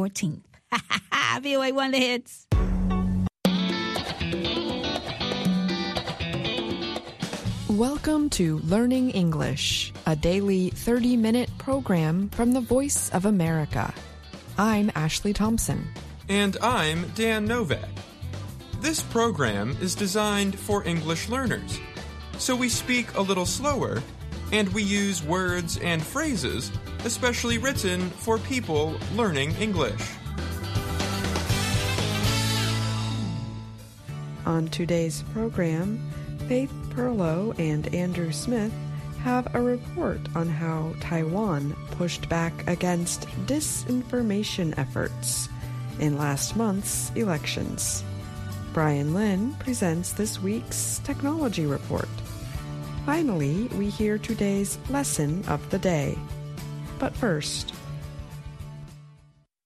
14th. VOA1 The Hits. Welcome to Learning English, a daily 30-minute program from the Voice of America. I'm Ashley Thompson. And I'm Dan Novak. This program is designed for English learners, so we speak a little slower, and we use words and phrases especially written for people learning English. On today's program, Faith Perlow and Andrew Smith have a report on how Taiwan pushed back against disinformation efforts in last month's elections. Brian Lin presents this week's technology report. Finally, we hear today's lesson of the day. But first,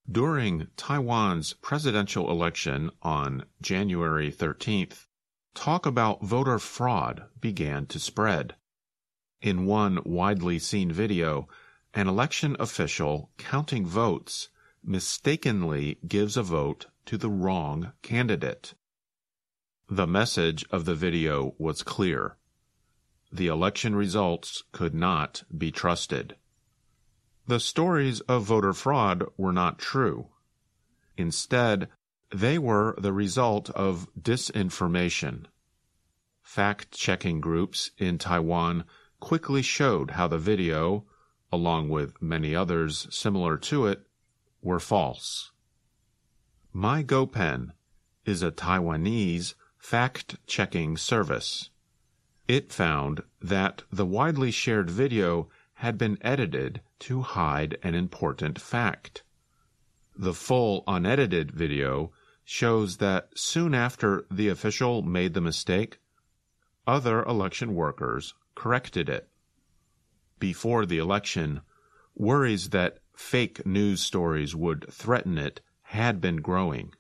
during Taiwan's presidential election on January 13th, talk about voter fraud began to spread. In one widely seen video, an election official counting votes mistakenly gives a vote to the wrong candidate. The message of the video was clear. The election results could not be trusted. The stories of voter fraud were not true. Instead, they were the result of disinformation. Fact-checking groups in Taiwan quickly showed how the video, along with many others similar to it, were false. MyGoPen is a Taiwanese fact-checking service. It found that the widely shared video had been edited to hide an important fact. The full unedited video shows that soon after the official made the mistake, other election workers corrected it. Before the election, worries that fake news stories would threaten it had been growing.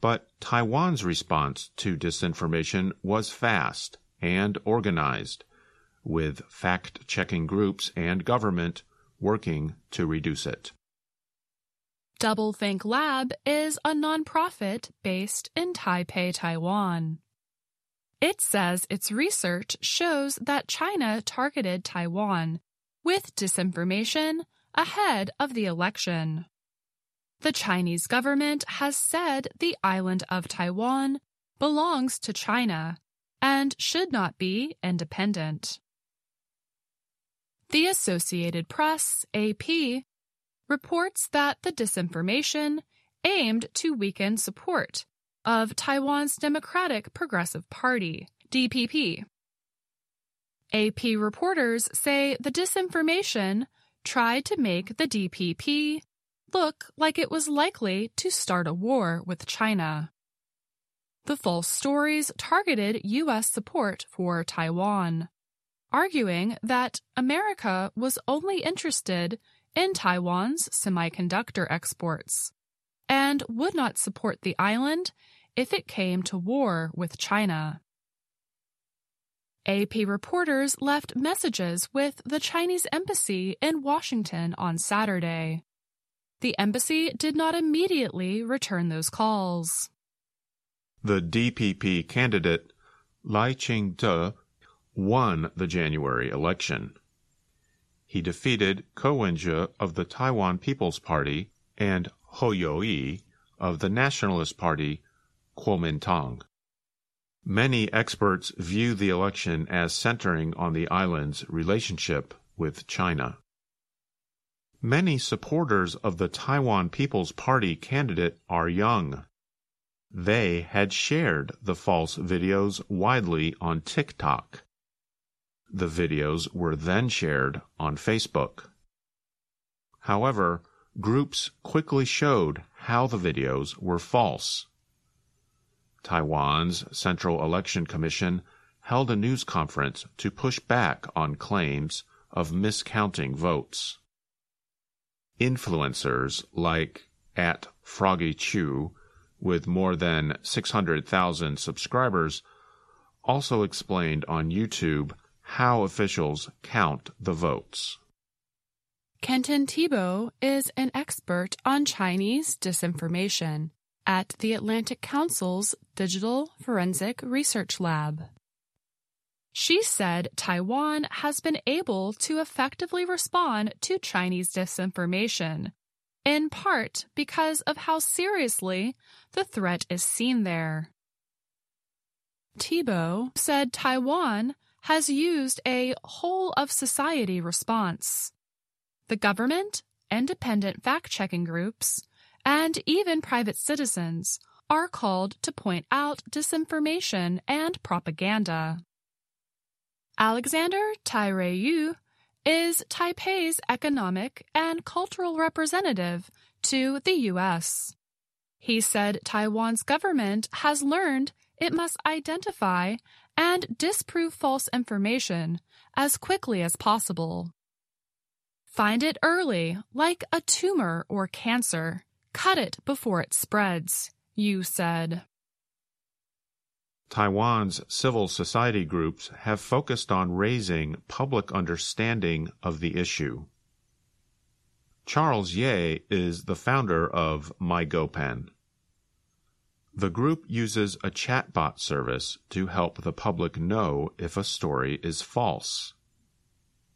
But Taiwan's response to disinformation was fast and organized, with fact-checking groups and government working to reduce it. Doublethink Lab is a nonprofit based in Taipei, Taiwan. It says its research shows that China targeted Taiwan with disinformation ahead of the election. The Chinese government has said the island of Taiwan belongs to China and should not be independent. The Associated Press, AP, reports that the disinformation aimed to weaken support of Taiwan's Democratic Progressive Party, DPP. AP reporters say the disinformation tried to make the DPP look like it was likely to start a war with China. The false stories targeted U.S. support for Taiwan, arguing that America was only interested in Taiwan's semiconductor exports and would not support the island if it came to war with China. AP reporters left messages with the Chinese embassy in Washington on Saturday. The embassy did not immediately return those calls. The DPP candidate, Lai Ching-te, won the January election. He defeated Ko Wen-je of the Taiwan People's Party and Ho You-yi of the Nationalist Party, Kuomintang. Many experts view the election as centering on the island's relationship with China. Many supporters of the Taiwan People's Party candidate are young. They had shared the false videos widely on TikTok. The videos were then shared on Facebook. However, groups quickly showed how the videos were false. Taiwan's Central Election Commission held a news conference to push back on claims of miscounting votes. Influencers like @FroggyChew, with more than 600,000 subscribers, also explained on YouTube how officials count the votes. Kenton Tebow is an expert on Chinese disinformation at the Atlantic Council's Digital Forensic Research Lab. She said Taiwan has been able to effectively respond to Chinese disinformation, in part because of how seriously the threat is seen there. Tebow said Taiwan has used a whole-of-society response. The government, independent fact-checking groups, and even private citizens are called to point out disinformation and propaganda. Alexander Tai-Rui Yu is Taipei's economic and cultural representative to the U.S. He said Taiwan's government has learned it must identify and disprove false information as quickly as possible. Find it early, like a tumor or cancer. Cut it before it spreads, Yu said. Taiwan's civil society groups have focused on raising public understanding of the issue. Charles Yeh is the founder of MyGoPen. The group uses a chatbot service to help the public know if a story is false.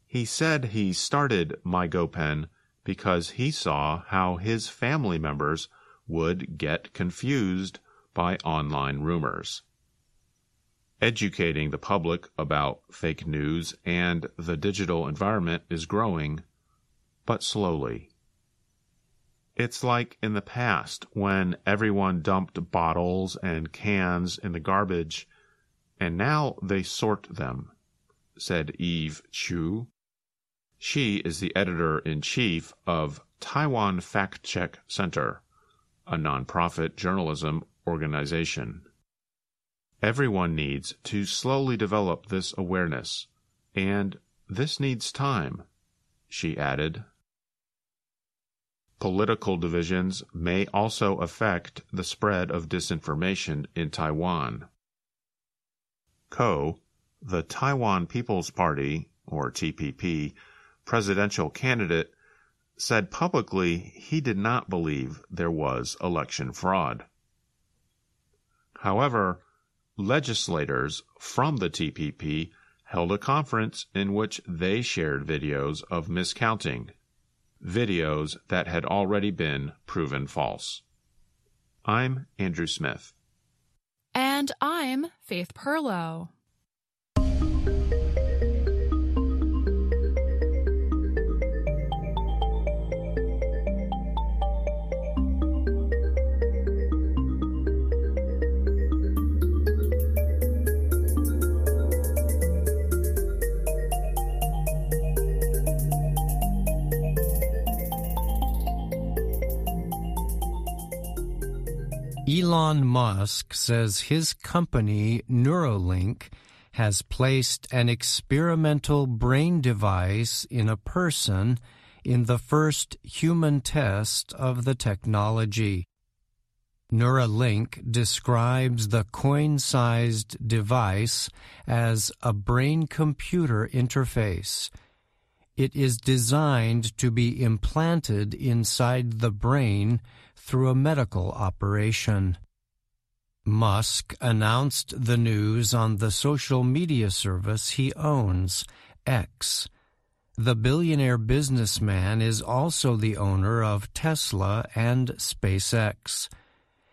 He said he started MyGoPen because he saw how his family members would get confused by online rumors. Educating the public about fake news and the digital environment is growing, but slowly. It's like in the past when everyone dumped bottles and cans in the garbage, and now they sort them, said Eve Chu. She is the editor-in-chief of Taiwan Fact Check Center, a nonprofit journalism organization. Everyone needs to slowly develop this awareness, and this needs time, she added. Political divisions may also affect the spread of disinformation in Taiwan. Ko, the Taiwan People's Party, or TPP, presidential candidate, said publicly he did not believe there was election fraud. However, legislators from the TPP held a conference in which they shared videos of miscounting, videos that had already been proven false. I'm Andrew Smith. And I'm Faith Perlow. Elon Musk says his company, Neuralink, has placed an experimental brain device in a person in the first human test of the technology. Neuralink describes the coin-sized device as a brain-computer interface. It is designed to be implanted inside the brain through a medical operation. Musk announced the news on the social media service he owns, X. The billionaire businessman is also the owner of Tesla and SpaceX.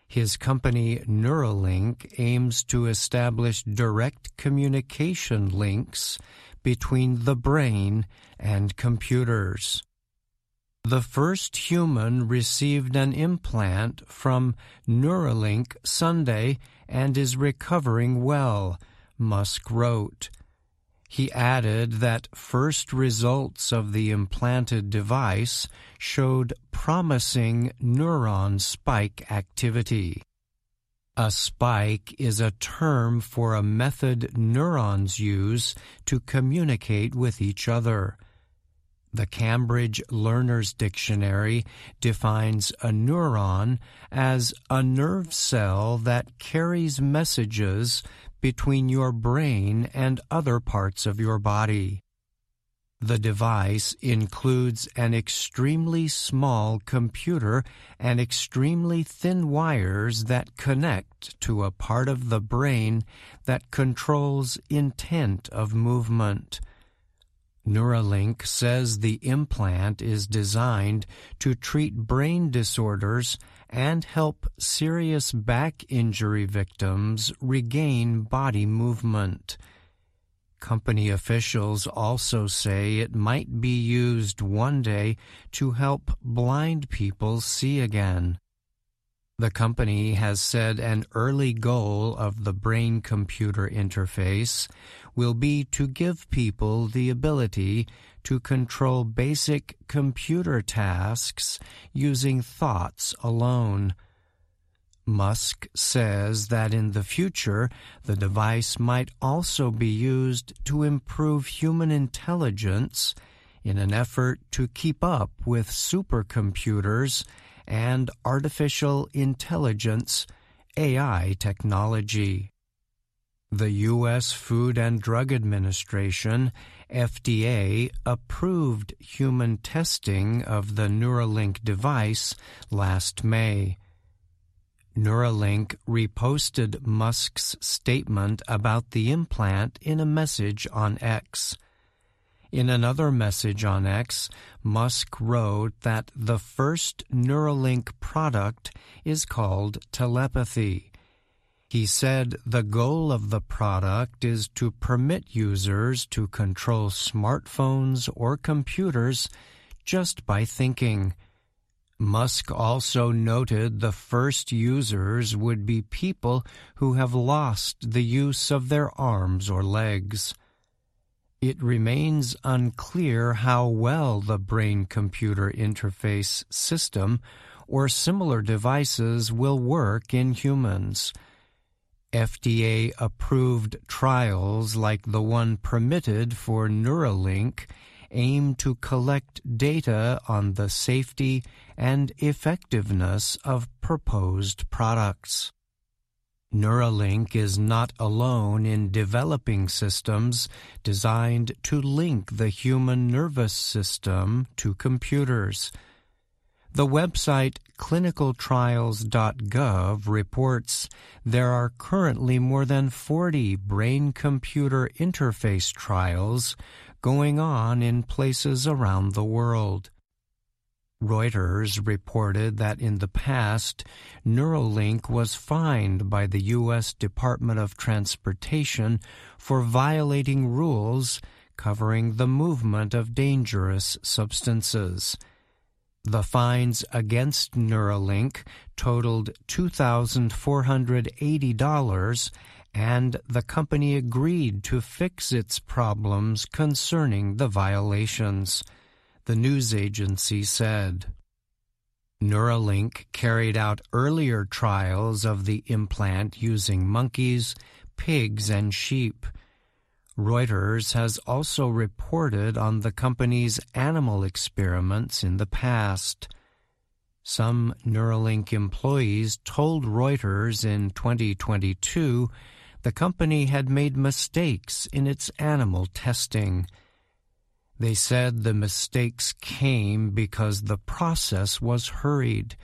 His company Neuralink aims to establish direct communication links between the brain and computers. The first human received an implant from Neuralink Sunday and is recovering well, Musk wrote. He added that first results of the implanted device showed promising neuron spike activity. A spike is a term for a method neurons use to communicate with each other. The Cambridge Learner's Dictionary defines a neuron as a nerve cell that carries messages between your brain and other parts of your body. The device includes an extremely small computer and extremely thin wires that connect to a part of the brain that controls intent of movement. Neuralink says the implant is designed to treat brain disorders and help serious back injury victims regain body movement. Company officials also say it might be used one day to help blind people see again. The company has said an early goal of the brain-computer interface will be to give people the ability to control basic computer tasks using thoughts alone. Musk says that in the future, the device might also be used to improve human intelligence in an effort to keep up with supercomputers and artificial intelligence AI technology. The U.S. Food and Drug Administration, FDA, approved human testing of the Neuralink device last May. Neuralink reposted Musk's statement about the implant in a message on X. In another message on X, Musk wrote that the first Neuralink product is called telepathy. He said the goal of the product is to permit users to control smartphones or computers just by thinking. Musk also noted the first users would be people who have lost the use of their arms or legs. It remains unclear how well the brain-computer interface system or similar devices will work in humans. FDA-approved trials like the one permitted for Neuralink aim to collect data on the safety and effectiveness of proposed products. Neuralink is not alone in developing systems designed to link the human nervous system to computers. The website clinicaltrials.gov reports there are currently more than 40 brain-computer interface trials going on in places around the world. Reuters reported that in the past, Neuralink was fined by the U.S. Department of Transportation for violating rules covering the movement of dangerous substances. The fines against Neuralink totaled $2,480, and the company agreed to fix its problems concerning the violations, the news agency said. Neuralink carried out earlier trials of the implant using monkeys, pigs, and sheep. Reuters has also reported on the company's animal experiments in the past. Some Neuralink employees told Reuters in 2022 the company had made mistakes in its animal testing. They said the mistakes came because the process was hurried.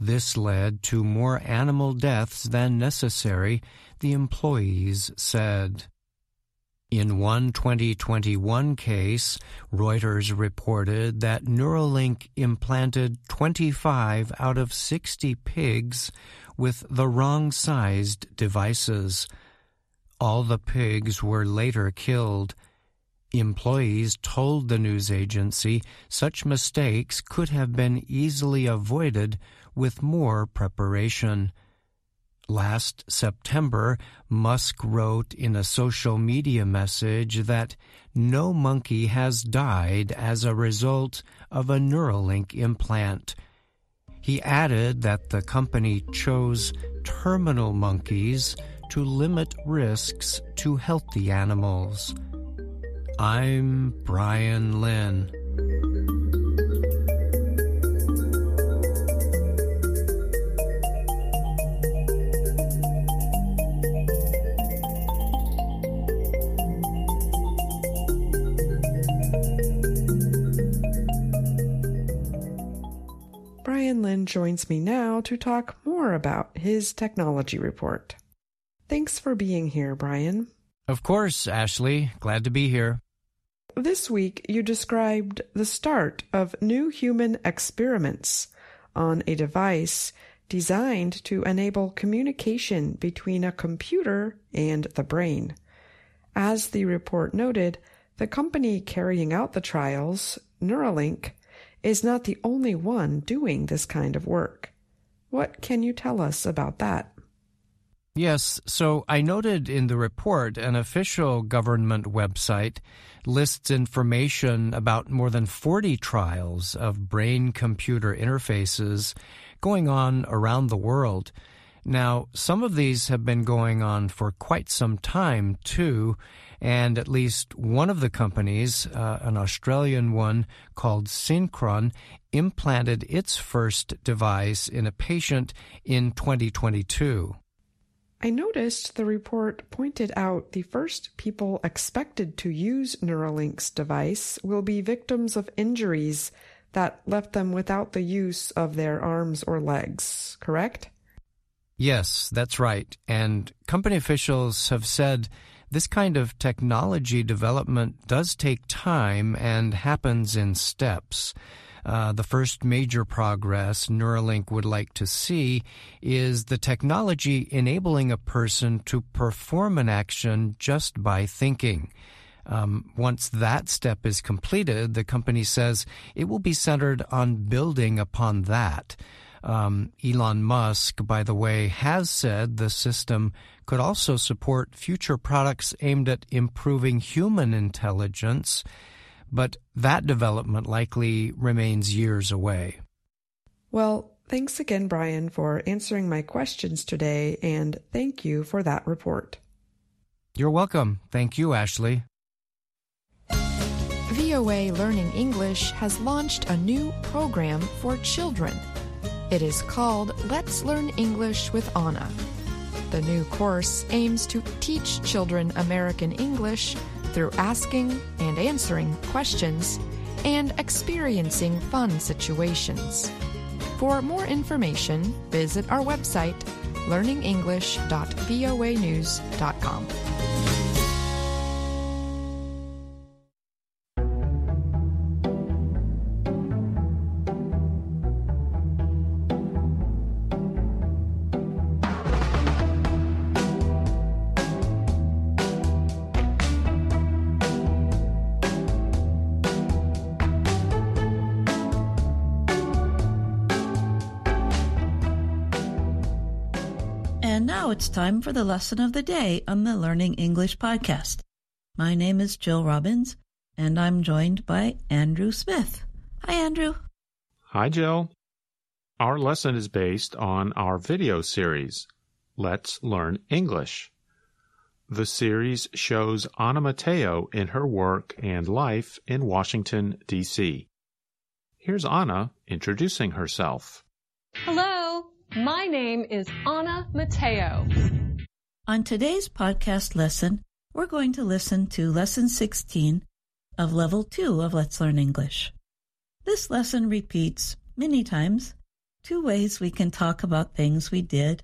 This led to more animal deaths than necessary, the employees said. In one 2021 case, Reuters reported that Neuralink implanted 25 out of 60 pigs with the wrong-sized devices. All the pigs were later killed. Employees told the news agency such mistakes could have been easily avoided with more preparation. Last September, Musk wrote in a social media message that no monkey has died as a result of a Neuralink implant. He added that the company chose terminal monkeys to limit risks to healthy animals. I'm Brian Lin. Robbins joins me now to talk more about his technology report. Thanks for being here, Brian. Of course, Ashley. Glad to be here. This week, you described the start of new human experiments on a device designed to enable communication between a computer and the brain. As the report noted, the company carrying out the trials, Neuralink, is not the only one doing this kind of work. What can you tell us about that? Yes, so I noted in the report an official government website lists information about more than 40 trials of brain-computer interfaces going on around the world. Now, some of these have been going on for quite some time, too, and at least one of the companies, an Australian one called Synchron, implanted its first device in a patient in 2022. I noticed the report pointed out the first people expected to use Neuralink's device will be victims of injuries that left them without the use of their arms or legs, correct? Yes, that's right. And company officials have said this kind of technology development does take time and happens in steps. The first major progress Neuralink would like to see is the technology enabling a person to perform an action just by thinking. Once that step is completed, the company says it will be centered on building upon that. Elon Musk, by the way, has said the system could also support future products aimed at improving human intelligence, but that development likely remains years away. Well, thanks again, Brian, for answering my questions today, and thank you for that report. You're welcome. Thank you, Ashley. VOA Learning English has launched a new program for children. It is called Let's Learn English with Anna. The new course aims to teach children American English through asking and answering questions and experiencing fun situations. For more information, visit our website, learningenglish.voanews.com. And now it's time for the lesson of the day on the Learning English podcast. My name is Jill Robbins, and I'm joined by Andrew Smith. Hi, Andrew. Hi, Jill. Our lesson is based on our video series, Let's Learn English. The series shows Anna Mateo in her work and life in Washington, D.C. Here's Anna introducing herself. Hello. My name is Anna Mateo. On today's podcast lesson, we're going to listen to Lesson 16 of Level 2 of Let's Learn English. This lesson repeats many times 2 ways we can talk about things we did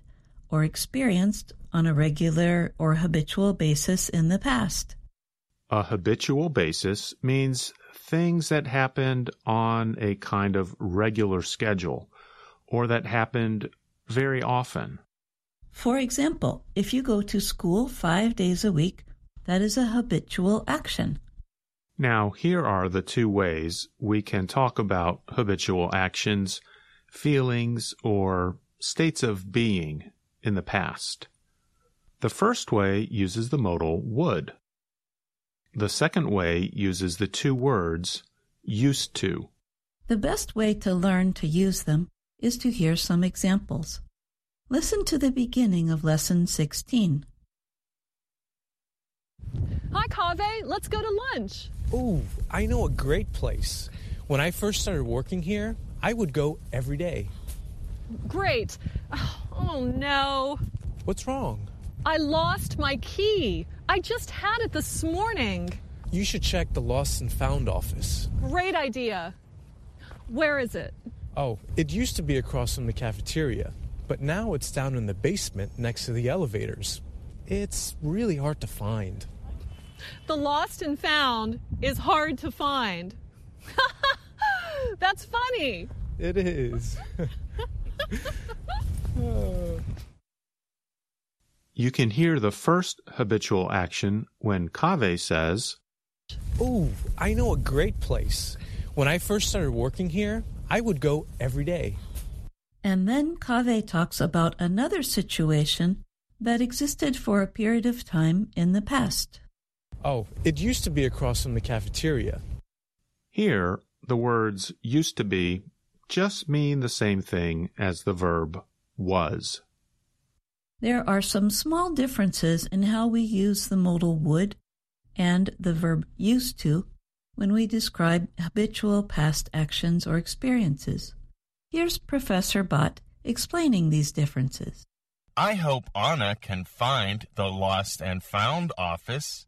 or experienced on a regular or habitual basis in the past. A habitual basis means things that happened on a kind of regular schedule or that happened very often. For example, if you go to school 5 days a week, that is a habitual action. Now, here are the 2 ways we can talk about habitual actions, feelings, or states of being in the past. The first way uses the modal would. The second way uses the 2 words used to. The best way to learn to use them is to hear some examples. Listen to the beginning of Lesson 16. Hi, Kaveh. Let's go to lunch. Ooh, I know a great place. When I first started working here, I would go every day. Great. Oh, no. What's wrong? I lost my key. I just had it this morning. You should check the lost and found office. Great idea. Where is it? Oh, it used to be across from the cafeteria, but now it's down in the basement next to the elevators. It's really hard to find. The lost and found is hard to find. That's funny. It is. You can hear the first habitual action when Kaveh says, "Ooh, I know a great place. When I first started working here, I would go every day." And then Kaveh talks about another situation that existed for a period of time in the past. Oh, it used to be across from the cafeteria. Here, the words used to be just mean the same thing as the verb was. There are some small differences in how we use the modal would and the verb used to when we describe habitual past actions or experiences. Here's Professor Bott explaining these differences. I hope Anna can find the lost and found office.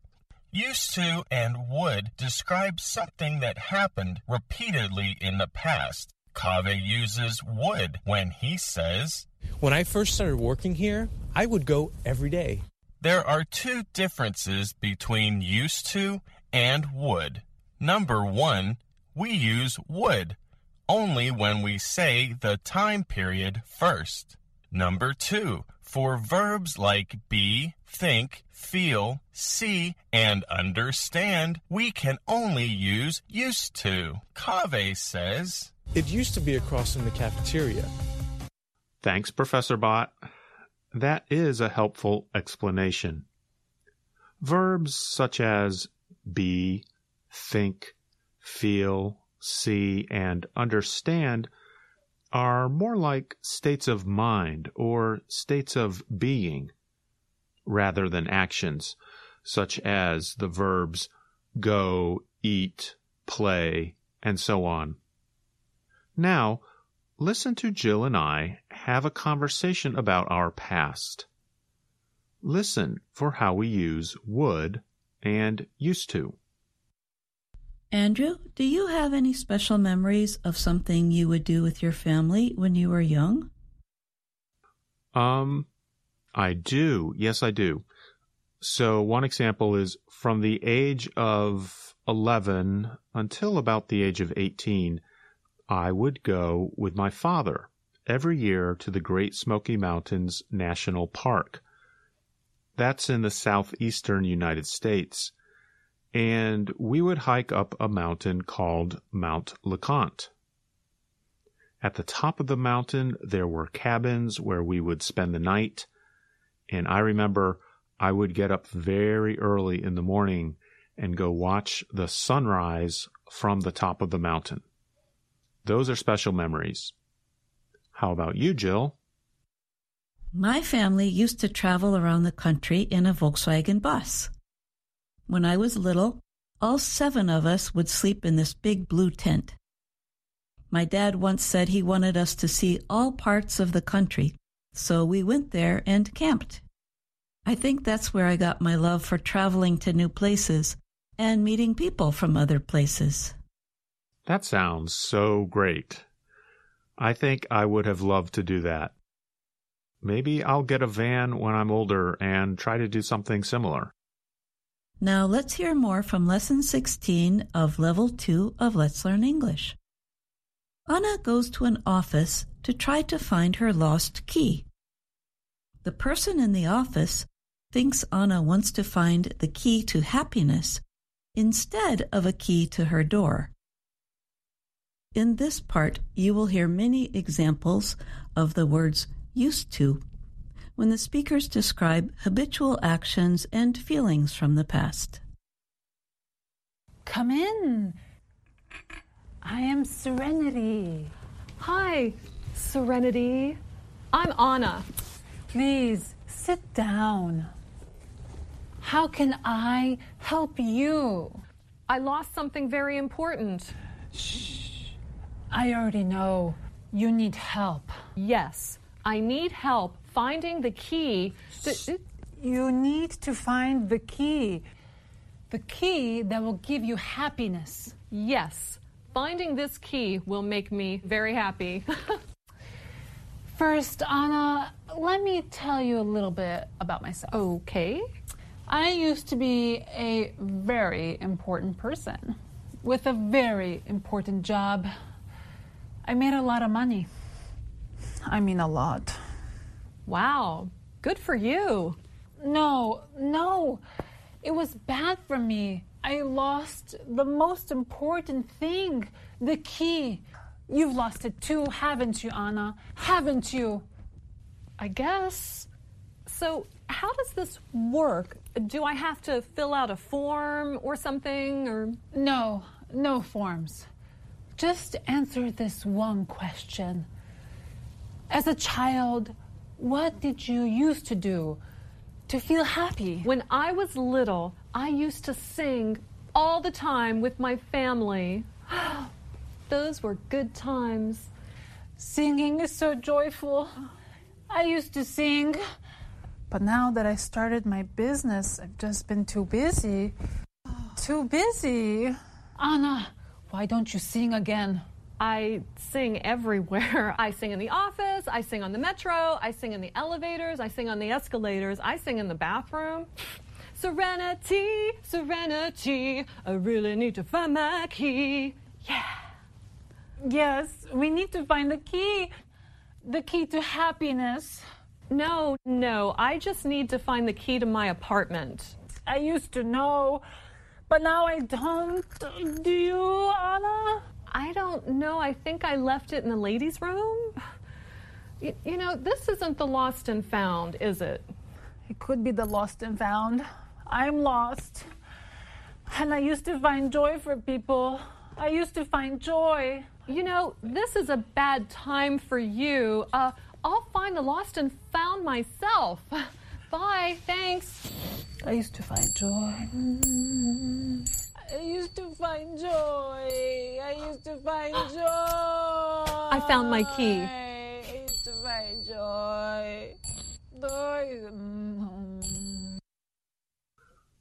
Used to and would describe something that happened repeatedly in the past. Kaveh uses would when he says, "When I first started working here, I would go every day." There are two differences between used to and would. Number one, we use would only when we say the time period first. Number two, for verbs like be, think, feel, see, and understand, we can only use used to. Kaveh says, "It used to be across from the cafeteria." Thanks, Professor Bott. That is a helpful explanation. Verbs such as be, think, feel, see, and understand are more like states of mind or states of being, rather than actions, such as the verbs go, eat, play, and so on. Now, listen to Jill and I have a conversation about our past. Listen for how we use would and used to. Andrew, do you have any special memories of something you would do with your family when you were young? I do. Yes, I do. So one example is from the age of 11 until about the age of 18, I would go with my father every year to the Great Smoky Mountains National Park. That's in the southeastern United States. And we would hike up a mountain called Mount LeConte. At the top of the mountain, there were cabins where we would spend the night, and I remember I would get up very early in the morning and go watch the sunrise from the top of the mountain. Those are special memories. How about you, Jill? My family used to travel around the country in a Volkswagen bus. When I was little, all 7 of us would sleep in this big blue tent. My dad once said he wanted us to see all parts of the country, so we went there and camped. I think that's where I got my love for traveling to new places and meeting people from other places. That sounds so great. I think I would have loved to do that. Maybe I'll get a van when I'm older and try to do something similar. Now let's hear more from Lesson 16 of Level 2 of Let's Learn English. Anna goes to an office to try to find her lost key. The person in the office thinks Anna wants to find the key to happiness instead of a key to her door. In this part, you will hear many examples of the words used to when the speakers describe habitual actions and feelings from the past. Come in. I am Serenity. Hi, Serenity. I'm Anna. Please sit down. How can I help you? I lost something very important. Shh. I already know. You need help. Yes, I need help. Finding the key. You need to find the key. The key that will give you happiness. Yes, Finding this key will make me very happy. First, Anna, let me tell you a little bit about myself. Okay. I used to be a very important person with a very important job. I made a lot of money. I mean, a lot. Wow. Good for you. No. It was bad for me. I lost the most important thing, the key. You've lost it too, haven't you, Anna? Haven't you? I guess. So how does this work? Do I have to fill out a form or something? Or No forms. Just answer this one question. As a child, what did you used to do to feel happy? When I was little, I used to sing all the time with my family. Those were good times. Singing is so joyful. I used to sing. But now that I started my business, I've just been too busy. Too busy. Anna, why don't you sing again? I sing everywhere. I sing in the office, I sing on the metro, I sing in the elevators, I sing on the escalators, I sing in the bathroom. Serenity, serenity, I really need to find my key. Yeah. Yes, we need to find the key to happiness. No, I just need to find the key to my apartment. I used to know, but now I don't. Do you, Anna? I don't know. I think I left it in the ladies' room. You know, this isn't the lost and found, is it? It could be the lost and found. I'm lost. And I used to find joy for people. I used to find joy. You know, this is a bad time for you. I'll find the lost and found myself. Bye. Thanks. I used to find joy. I used to find joy. I used to find joy. I found my key. I used to find joy.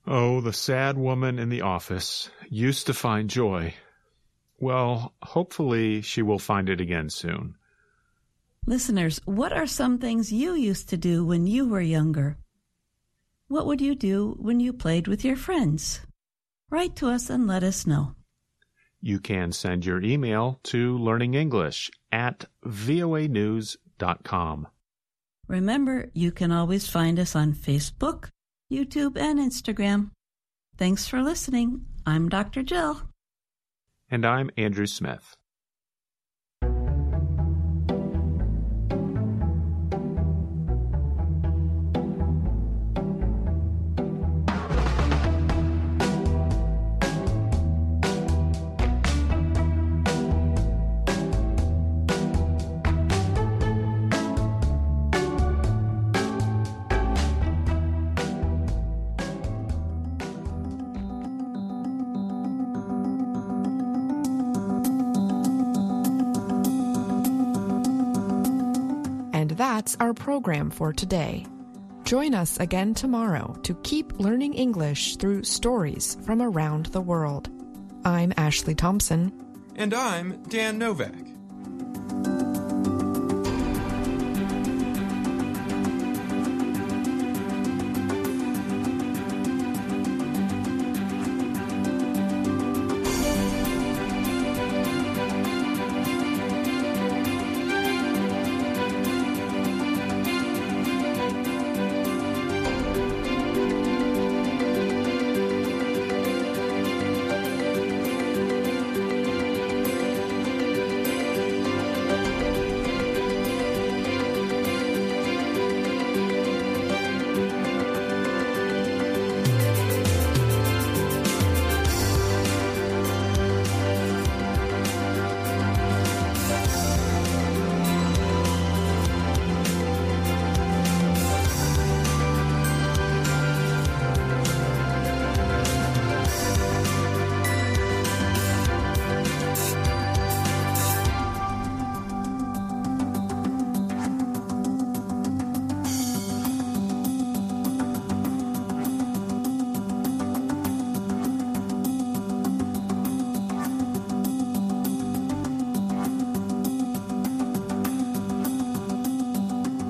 Oh, the sad woman in the office used to find joy. Well, hopefully she will find it again soon. Listeners, what are some things you used to do when you were younger? What would you do when you played with your friends? Write to us and let us know. You can send your email to learningenglish@voanews.com. Remember, you can always find us on Facebook, YouTube, and Instagram. Thanks for listening. I'm Dr. Jill. And I'm Andrew Smith. That's our program for today. Join us again tomorrow to keep learning English through stories from around the world. I'm Ashley Thompson. And I'm Dan Novak.